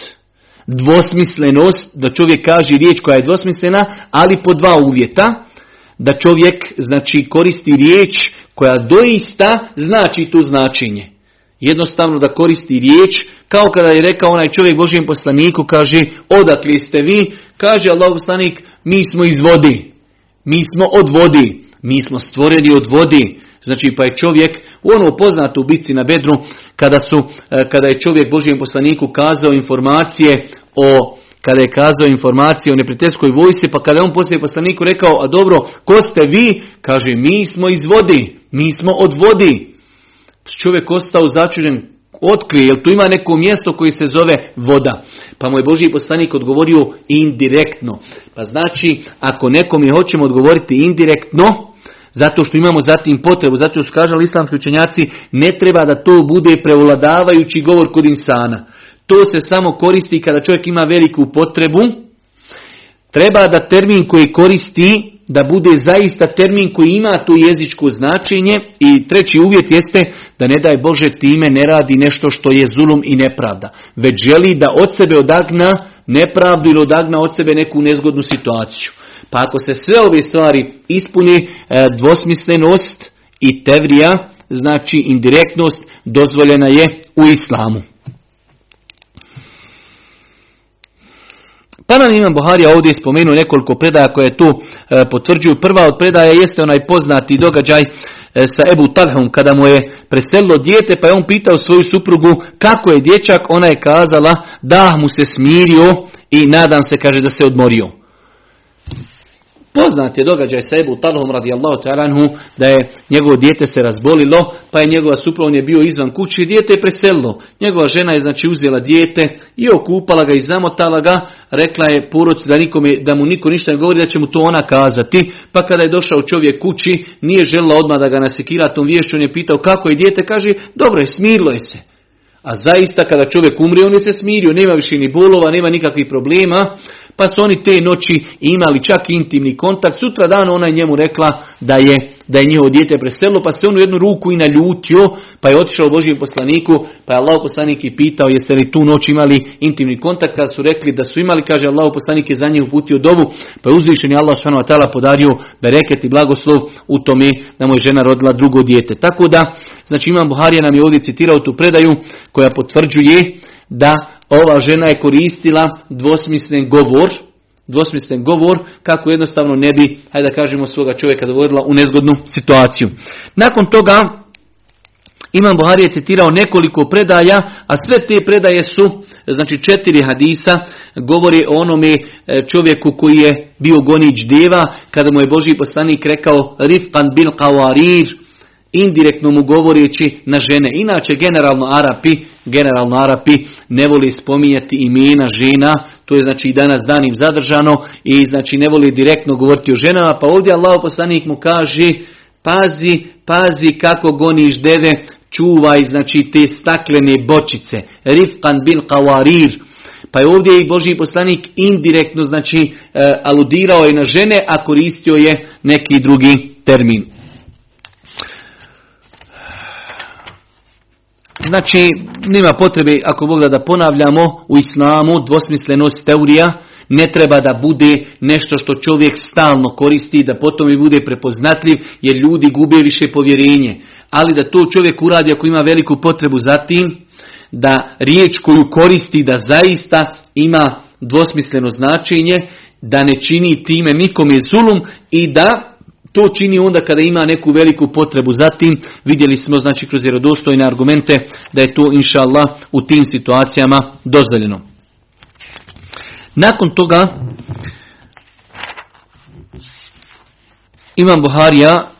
dvosmislenost, da čovjek kaže riječ koja je dvosmislena, ali po dva uvjeta, da čovjek znači koristi riječ koja doista znači to značenje. Jednostavno da koristi riječ, kao kada je rekao onaj čovjek Božjem poslaniku, kaže, odakle ste vi? Kaže Allahov poslanik, mi smo iz vode, mi smo od vode, mi smo stvoreni od vode. Znači pa je čovjek, u ono poznato u bitci na Bedru, kada, su, kada je čovjek Božjem poslaniku kazao informacije o, kada je kazao informacije o neprijateljskoj vojsci, pa kada je on poslije poslaniku rekao, a dobro, ko ste vi? Kaže, mi smo iz vode, mi smo od vode. Čovjek ostao začuđen, otkrije, jer tu ima neko mjesto koje se zove voda. Pa mu je Božji poslanik odgovorio indirektno. Pa znači, ako nekom je hoćemo odgovoriti indirektno, zato što imamo zatim potrebu, zato što kažu islamski učenjaci, ne treba da to bude prevladavajući govor kod insana. To se samo koristi kada čovjek ima veliku potrebu. Treba da termin koji koristi da bude zaista termin koji ima to jezičko značenje, i treći uvjet jeste da ne daj Bože time ne radi nešto što je zulum i nepravda, već želi da od sebe odagna nepravdu ili odagna od sebe neku nezgodnu situaciju. Pa ako se sve ove stvari ispuni, dvosmislenost i tevrija, znači indirektnost, dozvoljena je u islamu. Pa nam Imam Buharija ovdje spomenuo nekoliko predaja koje tu e, potvrđuju. Prva od predaja jeste onaj poznati događaj e, sa Ebu Talhom, kada mu je preselilo dijete, pa je on pitao svoju suprugu kako je dječak, ona je kazala da mu se smirio i nadam se, kaže, da se odmorio. Poznat je događaj sa Ebu Talhom radijallahu ta'ala anhu, da je njegovo dijete se razbolilo, pa je njegova supruga, on je bio izvan kuće, dijete je preselilo. Njegova žena je znači uzela dijete i okupala ga i zamotala ga, rekla je porodici da, nikome, da mu niko ništa ne govori, da će mu to ona kazati. Pa kada je došao čovjek kući, nije želila odmah da ga nasekira tom vješću, on je pitao kako je dijete, kaže dobro je, smirilo je se. A zaista kada čovjek umri, on je se smirio, nema više ni bolova, nema nikakvih problema. Pa su oni te noći imali čak intimni kontakt. Sutra dan ona je njemu rekla da je, da je njihovo dijete preselilo, pa se on u jednu ruku i naljutio, pa je otišao Božijem poslaniku, pa je Allahov poslanik i pitao jeste li tu noć imali intimni kontakt. Kada su rekli da su imali, kaže Allahov poslanik je za njih uputio dovu, pa je uzvišeni Allah subhanahu wa ta'ala podario bereket i blagoslov u tome da mu je žena rodila drugo dijete. Tako da, znači Imam Buharija nam je ovdje citirao tu predaju koja potvrđuje da ova žena je koristila dvosmislen govor, dvosmislen govor, kako jednostavno ne bi, hajde da kažemo, svoga čovjeka dovodila u nezgodnu situaciju. Nakon toga Imam Buharija je citirao nekoliko predaja, a sve te predaje su, znači četiri hadisa, govori o onome čovjeku koji je bio gonič deva, kada mu je Božji poslanik rekao Rifan bil qawarir, indirektno mu govoreći na žene. Inače, generalno Arapi, generalno Arapi ne voli spominjati imena žena, to je znači i danas danim zadržano, i znači ne voli direktno govoriti o ženama, pa ovdje Allahov poslanik mu kaže pazi, pazi kako goniš deve, čuvaj znači te staklene bočice. Rifkan bil qawarir. Pa je ovdje i Božji poslanik indirektno znači aludirao je na žene, a koristio je neki drugi termin. Znači, nema potrebe, ako Bog da, da ponavljamo, u islamu dvosmislenost teorija ne treba da bude nešto što čovjek stalno koristi, da potom i bude prepoznatljiv, jer ljudi gube više povjerenje. Ali da to čovjek uradi ako ima veliku potrebu za tim, da riječ koju koristi da zaista ima dvosmisleno značenje, da ne čini time nikome zulum i da to čini onda kada ima neku veliku potrebu. Zatim vidjeli smo znači kroz vjerodostojne argumente da je to inša Allah u tim situacijama dozvoljeno. Nakon toga Imam Buharija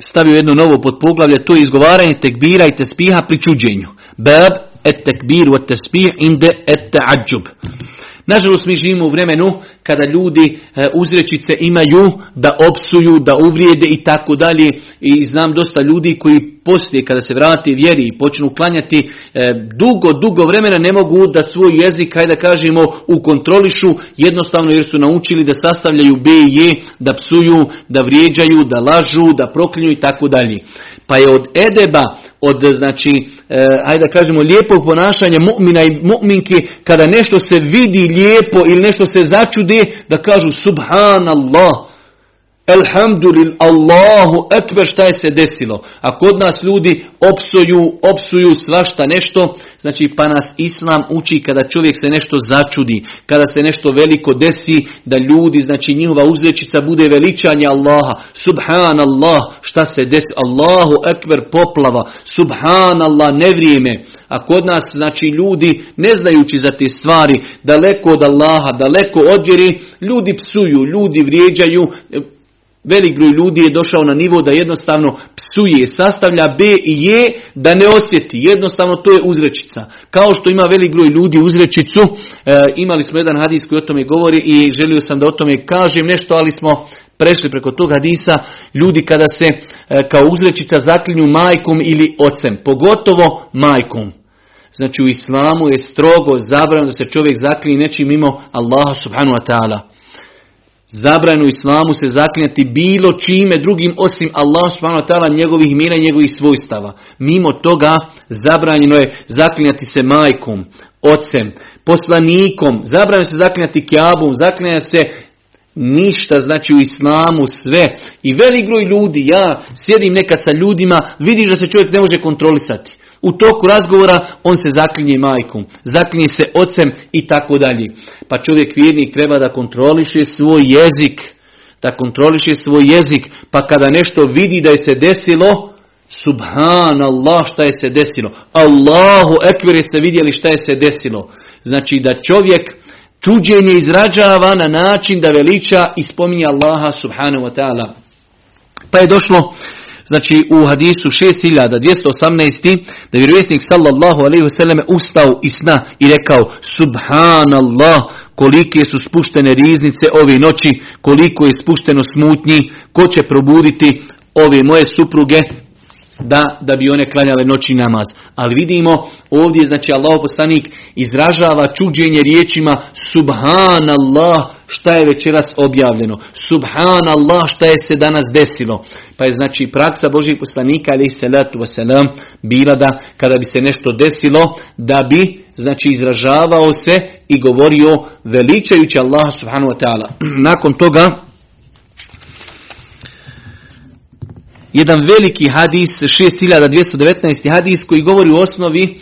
stavio jedno novo podpoglavlje, to je izgovaranje tekbira i tespiha pri čuđenju. Bab et tekbir wa tespih inde et ta'adžub. Nažalost, mi živimo u vremenu kada ljudi uzrečice imaju da opsuju, da uvrijede i tako dalje. I znam dosta ljudi koji poslije kada se vrate vjeri i počnu klanjati, dugo, dugo vremena ne mogu da svoj jezik, hajde da kažemo, ukontrolišu, jednostavno jer su naučili da sastavljaju B i J, da psuju, da vrijeđaju, da lažu, da proklinju i tako dalje. Pa je od edeba, od znači, eh, hajde da kažemo, lijepog ponašanja mu'mina i mu'minki, kada nešto se vidi lijepo ili nešto se začude, da kažu subhanallah, elhamdulillah, Allahu ekber, šta je se desilo. A kod nas ljudi opsuju, opsuju svašta nešto, znači pa nas Islam uči kada čovjek se nešto začudi, kada se nešto veliko desi, da ljudi, znači njihova uzrečica bude veličanje Allaha, subhanallah, šta se desi, Allahu ekber, poplava, subhanallah, nevrijeme. A kod nas, znači, ljudi, ne znajući za te stvari, daleko od Allaha, daleko od vjeri, ljudi psuju, ljudi vrijeđaju. Velik broj ljudi je došao na nivo da jednostavno psuje, sastavlja B i J, da ne osjeti. Jednostavno to je uzrečica. Kao što ima velik broj ljudi uzrečicu, e, imali smo jedan hadis koji o tome govori i želio sam da o tome kažem nešto, ali smo prešli preko tog hadisa. Ljudi kada se e, kao uzrečica zaklinju majkom ili ocem, pogotovo majkom. Znači u islamu je strogo zabranjeno da se čovjek zaklinje nečim mimo Allaha subhanahu wa ta'ala. Zabranjeno u islamu se zaklinjati bilo čime drugim osim Allah subhanahu wa ta'ala, njegovih imena i njegovih svojstava. Mimo toga zabranjeno je zaklinjati se majkom, ocem, poslanikom, zabranjeno se zaklinjati kjabom, zaklinjati se ništa, znači u islamu sve. I velik broj ljudi, ja sjedim nekad sa ljudima, vidiš da se čovjek ne može kontrolisati. U toku razgovora on se zaklinje majkom, zaklinje se ocem i tako dalje. Pa čovjek vjernik treba da kontroliše svoj jezik, da kontroliše svoj jezik, pa kada nešto vidi da je se desilo, subhanallah, šta je se desilo, Allahu ekber, jeste vidjeli šta je se desilo. Znači da čovjek čuđenje izražava na način da veliča i spominje Allaha subhanahu wa ta'ala. Pa je došlo znači u hadisu šest hiljada dvjesto osamnaest da je vjerovjesnik sallallahu alejhi ve selleme ustao iz sna i rekao subhanallah, kolike su spuštene riznice ove noći, koliko je spušteno smutnji, ko će probuditi ove moje supruge da da bi one klanjale noći namaz. Ali vidimo ovdje znači Allahov poslanik izražava čuđenje riječima subhanallah, šta je večeras objavljeno, subhanallah, šta je se danas desilo. Pa je znači praksa Božjih poslanika alejhi salatu vesselam bila da kada bi se nešto desilo da bi znači izražavao se i govorio veličajući Allah subhanahu wa ta'ala. Nakon toga jedan veliki hadis, šest hiljada dvjesto devetnaesti hadis koji govori u osnovi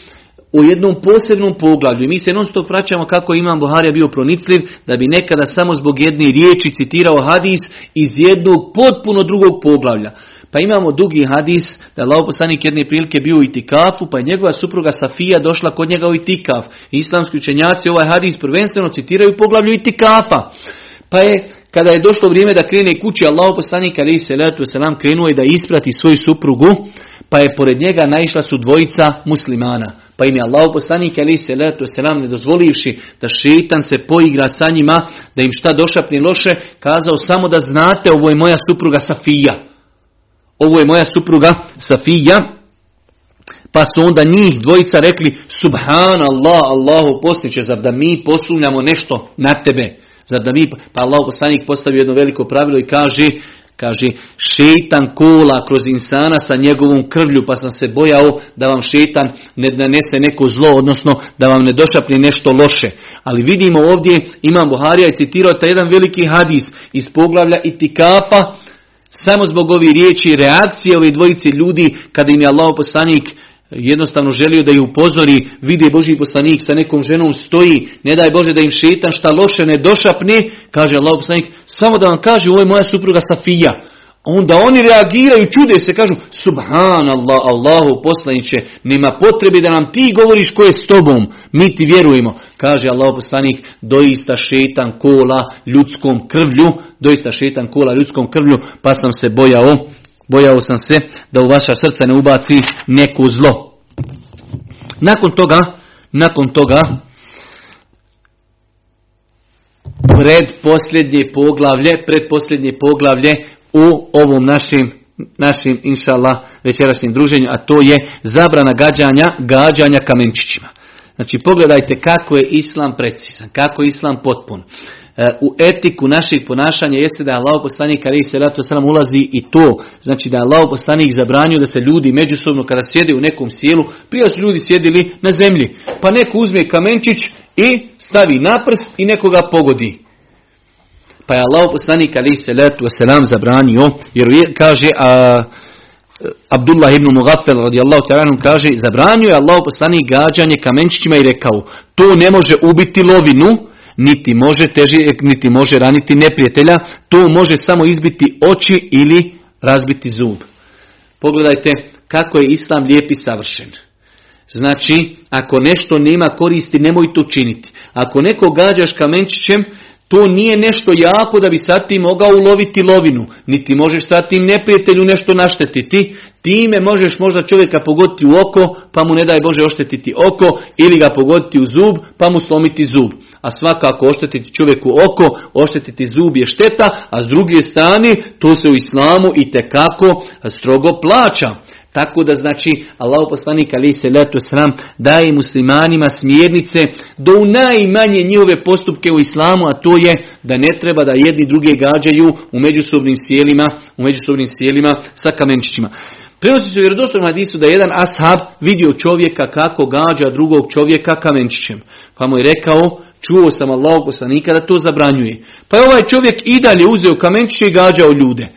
o jednom posebnom poglavlju. Mi se non stop vraćamo kako Imam Buharija bio pronicljiv, da bi nekada samo zbog jedne riječi citirao hadis iz jednog potpuno drugog poglavlja. Pa imamo dugi hadis da je Allahov poslanik jedne prilike bio u itikafu, pa je njegova supruga Safija došla kod njega u itikaf. Islamski učenjaci ovaj hadis prvenstveno citiraju poglavlju itikafa. Pa je, kada je došlo vrijeme da krene kući, Allahov poslanik alejhi selatu vesselam krenuo je da isprati svoju suprugu, pa je pored njega naišla su dvojica muslimana. Pa im je Allahov poslanik alejhi selatu vesselam, ne dozvolivši da šeitan se poigra sa njima, da im šta došapne loše, kazao samo da znate, ovo je moja supruga Safija. Ovo je moja supruga Safija. Pa su onda njih dvojica rekli: Subhanallah, Allahu poslaniče, zar da mi posumnjamo nešto na tebe? Zar da mi... Pa Allahov poslanik postavio jedno veliko pravilo i kaže, kaže, šeitan kola kroz insana sa njegovom krvlju, pa sam se bojao da vam šeitan ne nanese neko zlo, odnosno da vam ne dočapne nešto loše. Ali vidimo ovdje, Imam Buharija je citirao taj jedan veliki hadis iz poglavlja itikafa, samo zbog ove riječi, reakcije ove dvojice ljudi, kada im je Allahov poslanik jednostavno želio da ih upozori, vide Božji poslanik sa nekom ženom stoji, ne daj Bože da im šeitan šta loše ne došapne, kaže Allahov poslanik, samo da vam kaže, ovo je moja supruga Safija. Onda oni reagiraju, čude se, kažu, Subhanallah, Allahu poslaniče, nema potrebe da nam ti govoriš ko je s tobom, mi ti vjerujemo. Kaže Allahov poslanik, doista šeitan kola ljudskom krvlju, doista šeitan kola ljudskom krvlju, pa sam se bojao, bojao sam se da u vaša srca ne ubaci neko zlo. Nakon toga, nakon toga, predposljednje poglavlje, predposljednje poglavlje, u ovom našim, našim inšallah, večerašnjem druženju, a to je zabrana gađanja, gađanja kamenčićima. Znači, pogledajte kako je Islam precizan, kako je Islam potpun. E, u etiku naših ponašanja jeste da je Allahov poslanik alejhi selatu vesselam ulazi i to, znači da je Allahov poslanik zabranio da se ljudi međusobno kada sjede u nekom sjelu, prije su ljudi sjedili na zemlji, pa neko uzme kamenčić i stavi na prst i nekoga pogodi. Pa je Allahov poslanik alejhi selatu vesselam zabranio, jer je, kaže a, Abdullah ibn Mugafel radijallahu ta'ala anhu kaže, zabranio je Allahov poslanik gađanje kamenčićima i rekao, to ne može ubiti lovinu, niti može teži, niti može raniti neprijatelja, to može samo izbiti oči ili razbiti zub. Pogledajte kako je Islam lijep i savršen. Znači, ako nešto nema koristi, nemoj to činiti. Ako neko gađaš kamenčićem, to nije nešto jako da bi sad ti mogao uloviti lovinu, niti možeš sad tim neprijatelju nešto naštetiti, time možeš možda čovjeka pogoditi u oko, pa mu ne daj Bože oštetiti oko, ili ga pogoditi u zub, pa mu slomiti zub. A svakako oštetiti čovjeku oko, oštetiti zub je šteta, a s druge strane to se u islamu itekako strogo plaća. Tako da znači Allahov poslanik alejhi selatu vesselam daje muslimanima smjernice do u najmanje njihove postupke u islamu, a to je da ne treba da jedni druge gađaju u međusobnim sjelima, u međusobnim sjelima sa kamenčićima. Prenosi se u vjerodostojnom hadisu da je jedan ashab vidio čovjeka kako gađa drugog čovjeka kamenčićem. Pa mu je rekao, čuo sam Allahov poslanika da to zabranjuje. Pa je ovaj čovjek i dalje uzeo kamenčiće i gađao ljude.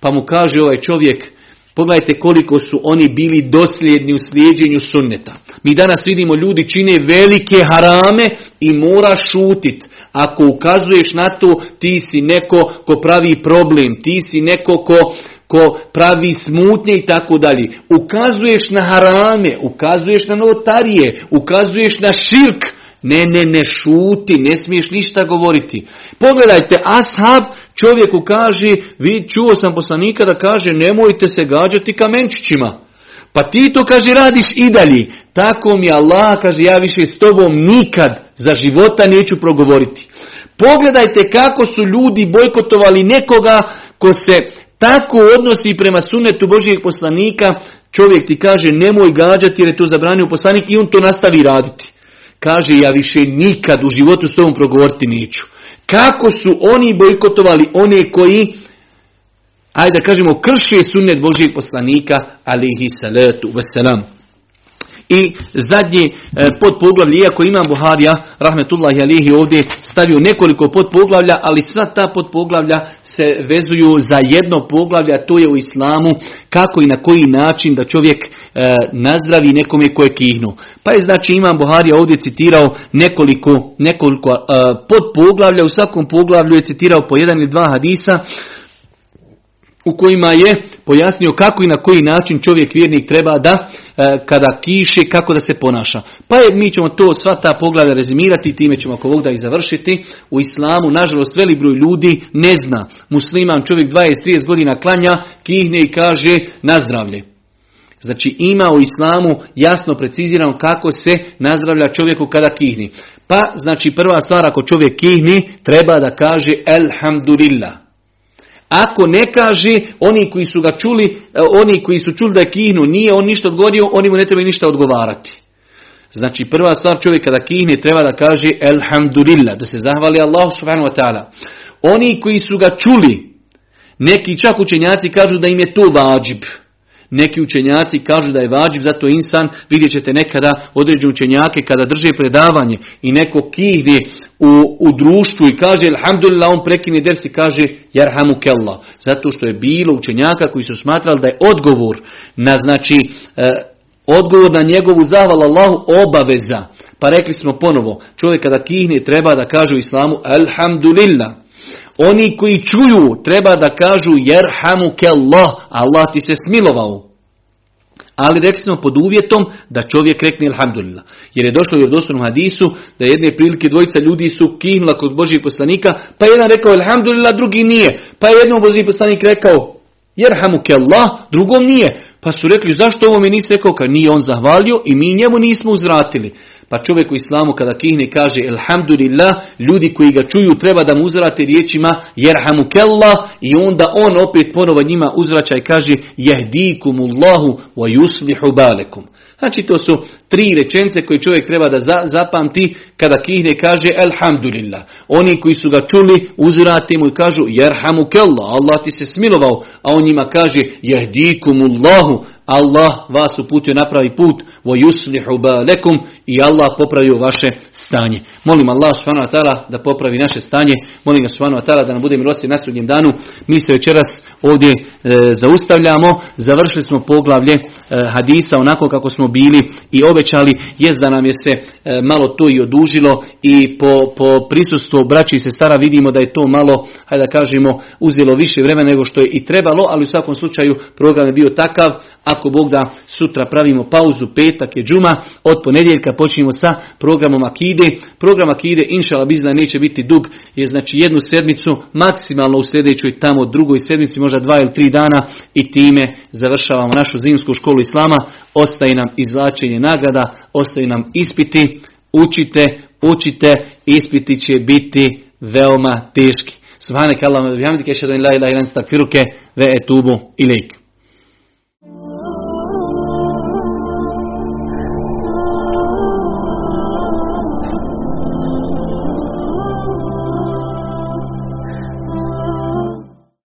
Pa mu kaže ovaj čovjek, pogledajte koliko su oni bili dosljedni u slijeđenju sunneta. Mi danas vidimo, ljudi čine velike harame i mora šutit. Ako ukazuješ na to, ti si neko ko pravi problem, ti si neko ko, ko pravi smutnje i tako dalje. Ukazuješ na harame, ukazuješ na novotarije, ukazuješ na širk. Ne, ne, ne šuti, ne smiješ ništa govoriti. Pogledajte, ashab čovjeku kaže, vi, čuo sam poslanika da kaže, nemojte se gađati kamenčićima. Pa ti to, kaže, radiš i dalje. Tako mi Allah, kaže, ja više s tobom nikad za života neću progovoriti. Pogledajte kako su ljudi bojkotovali nekoga ko se tako odnosi prema sunnetu Božijeg poslanika. Čovjek ti kaže, nemoj gađati jer je to zabranio poslanik i on to nastavi raditi. Kaže, ja više nikad u životu s tobom progovoriti neću. Kako su oni bojkotovali one koji, ajde da kažemo, krše sunnet Božijeg poslanika, alejhi salatu vesselam. I zadnji e, podpoglavlje, iako Imam Buharija, rahmetullahi alihi, ovdje stavio nekoliko podpoglavlja, ali sva ta podpoglavlja se vezuju za jedno poglavlje, a to je u islamu kako i na koji način da čovjek e, nazdravi nekome koje kihnu. Pa je znači Imam Buharija ovdje citirao nekoliko, nekoliko e, podpoglavlja, u svakom poglavlju je citirao po jedan ili dva hadisa, u kojima je pojasnio kako i na koji način čovjek vjernik treba da, e, kada kiši, kako da se ponaša. Pa je, mi ćemo to, sva ta poglavlja rezimirati, time ćemo ako Bog da i završiti. U islamu, nažalost, veli broj ljudi ne zna. Musliman čovjek dvadeset do trideset godina klanja, kihne i kaže nazdravlje. Znači ima u islamu jasno precizirano kako se nazdravlja čovjeku kada kihni. Pa, znači prva stvar, ako čovjek kihni, treba da kaže elhamdulillah. Ako ne kaže, oni koji su ga čuli, oni koji su čuli da je kihnu, nije on ništa odgovorio, oni mu ne trebaju ništa odgovarati. Znači prva stvar, čovjek kada kihne treba da kaže elhamdulillah, da se zahvali Allahu subhanahu wa ta'ala. Oni koji su ga čuli, neki čak učenjaci kažu da im je to vađib. Neki učenjaci kažu da je vađib, zato insan, vidjet ćete nekada određene učenjake kada drže predavanje i neko kihne u, u društvu i kaže elhamdulillah, on prekine dersi i kaže jerhamukallah. Zato što je bilo učenjaka koji su smatrali da je odgovor na, znači, e, odgovor na njegovu zahvalu Allahu obaveza. Pa rekli smo ponovo, čovjek kada kihne treba da kaže u islamu elhamdulillah. Oni koji čuju treba da kažu jerhamukallah, Allah ti se smilovao. Ali rekli smo pod uvjetom da čovjek rekne elhamdulillah. Jer je došlo u vjerodostojnom hadisu da jedne prilike dvojica ljudi su kihnula kod Božijeg poslanika, pa jedan rekao elhamdulillah, drugi nije. Pa je jednom Božiji poslanik rekao jerhamukallah, drugom nije. Pa su rekli zašto ovo mi nisi rekao, kad nije on zahvalio i mi njemu nismo uzvratili. Pa čovjek u islamu kada kihne kaže elhamdulillah, ljudi koji ga čuju treba da mu uzvrate riječima jerhamukallah i onda on opet ponovo njima uzvraća i kaže jehdikumullahu wa yuslihu balekum. Znači to su tri rečence koje čovjek treba da za, zapamti kada kihne kaže elhamdulillah. Oni koji su ga čuli uzvrate mu i kažu jerhamukallah, Allah ti se smilovao, a on njima kaže jehdikumullahu, Allah vas uputio na pravi put, wa yuslihu balekum, i Allah popravio vaše stanje. Molim Allah subhanahu wa ta'ala da popravi naše stanje, molim ga subhanahu wa ta'ala da nam bude milostiv na sudnjem danu. Mi se večeras ovdje e, zaustavljamo, završili smo poglavlje e, hadisa onako kako smo bili i obećali, jest da nam je se e, malo to i odužilo i po, po prisustvu braća i sestara vidimo da je to malo, hajde da kažemo, uzelo više vremena nego što je i trebalo, ali u svakom slučaju program je bio takav. Ako Bog da, sutra pravimo pauzu, petak je džuma, od ponedjeljka počinjemo sa programom akide. Program akide, inšala bizna, neće biti dug, je znači jednu sedmicu, maksimalno u sljedećoj tamo drugoj sedmici, možda dva ili tri dana, i time završavamo našu zimsku školu islama. Ostaje nam izvlačenje nagrada, ostaje nam ispiti, učite, učite, ispiti će biti veoma teški. Subhanak Allahumma wa bihamdika, ashhadu an la ilaha illa anta, astaghfiruke ve etubu ilejk.